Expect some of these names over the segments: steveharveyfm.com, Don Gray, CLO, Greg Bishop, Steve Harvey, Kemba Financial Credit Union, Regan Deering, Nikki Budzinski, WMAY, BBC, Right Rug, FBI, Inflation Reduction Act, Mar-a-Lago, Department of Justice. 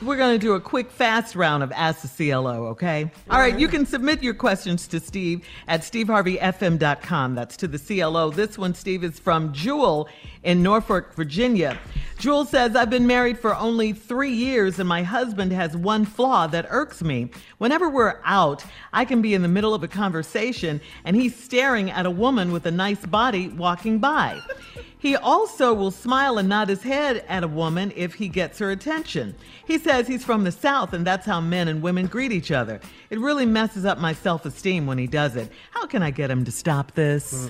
We're going to do a quick, fast round of Ask the CLO, okay? All right, you can submit your questions to Steve at steveharveyfm.com. That's to the CLO. This one, Steve, is from Jewel in Norfolk, Virginia. Jewel says, I've been married for only 3 years and my husband has one flaw that irks me. Whenever we're out, I can be in the middle of a conversation and he's staring at a woman with a nice body walking by. He also will smile and nod his head at a woman if he gets her attention. He says he's from the South and that's how men and women greet each other. It really messes up my self-esteem when he does it. How can I get him to stop this?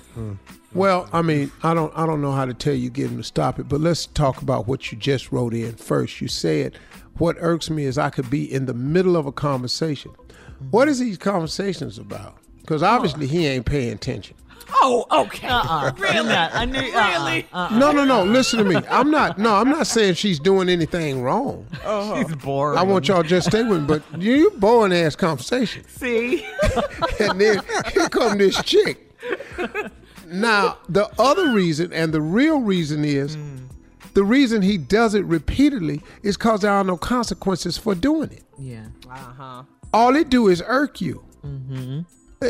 Well, I mean, I don't know how to tell you, get him to stop it, but let's talk about what you just wrote in first. You said, what irks me is I could be in the middle of a conversation. What is these conversations about? Because obviously he ain't paying attention. Oh, okay. Really? No. Listen to me. I'm not saying she's doing anything wrong. Uh-huh. She's boring. I want y'all to just stay with me, but you boring ass conversation. See? And then here come this chick. Now, the other reason, and the real reason is, the reason he does it repeatedly is because there are no consequences for doing it. Yeah. Uh-huh. All it do is irk you. Mm-hmm.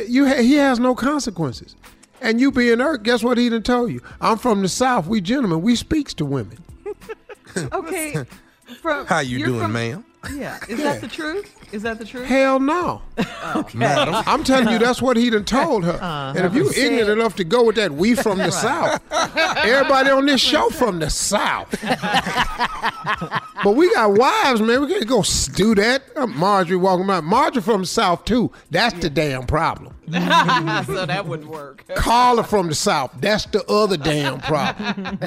He has no consequences. And you being irked, guess what he done told you? I'm from the South. We gentlemen. We speaks to women. Okay. How you doing, ma'am? Yeah. Is that the truth? Is that the truth? Hell no. Okay. Madam. I'm telling you, that's what he done told her. And if you ignorant enough to go with that, we from the South. Everybody on this show from the South. But we got wives, man. We can't go do that. Marjorie walking around. Marjorie from the South, too. That's the damn problem. So that wouldn't work. Carla from the South. That's the other damn problem.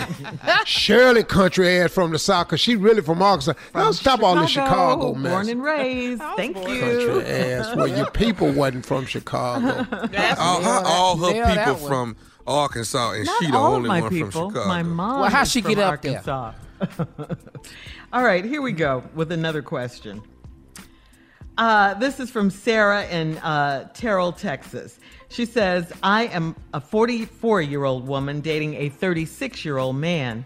Shirley country ass from the South, because she really from Arkansas. Don't stop all this Chicago mess. Born and raised. Thank you. Country ass. Well, your people wasn't from Chicago. All her people from Arkansas, and she the only one from Chicago. My mom. Well, how she get up there? All right, here we go with another question. This is from Sarah in Terrell, Texas. She says, I am a 44-year-old woman dating a 36-year-old man.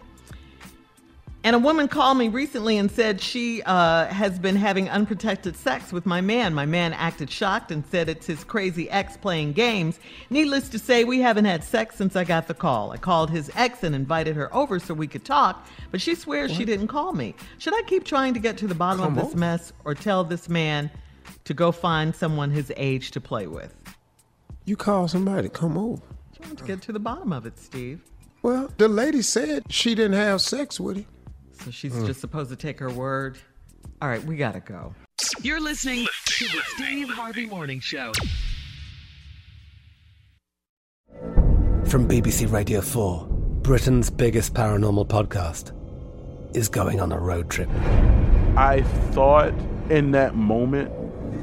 And a woman called me recently and said she has been having unprotected sex with my man. My man acted shocked and said it's his crazy ex playing games. Needless to say, we haven't had sex since I got the call. I called his ex and invited her over so we could talk, but she swears she didn't call me. Should I keep trying to get to the bottom of this mess or tell this man to go find someone his age to play with? You call somebody, come over. Trying to get to the bottom of it, Steve. Well, the lady said she didn't have sex with him. So she's just supposed to take her word. All right, we got to go. You're listening to the Steve Harvey Morning Show. From BBC Radio 4, Britain's biggest paranormal podcast is going on a road trip. I thought in that moment,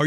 Are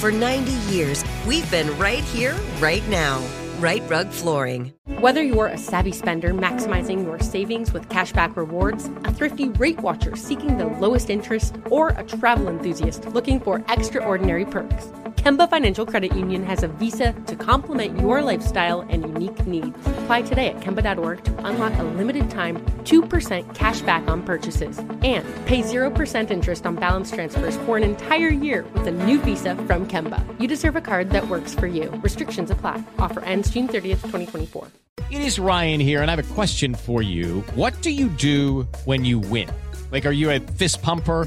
For 90 years, we've been right here, right now. Right Rug Flooring. Whether you're a savvy spender maximizing your savings with cashback rewards, a thrifty rate watcher seeking the lowest interest, or a travel enthusiast looking for extraordinary perks, Kemba Financial Credit Union has a visa to complement your lifestyle and unique needs. Apply today at Kemba.org to unlock a limited time 2% cash back on purchases and pay 0% interest on balance transfers for an entire year with a new visa from Kemba. You deserve a card that works for you. Restrictions apply. Offer ends June 30th, 2024. It is Ryan here, and I have a question for you. What do you do when you win? Like, are you a fist pumper?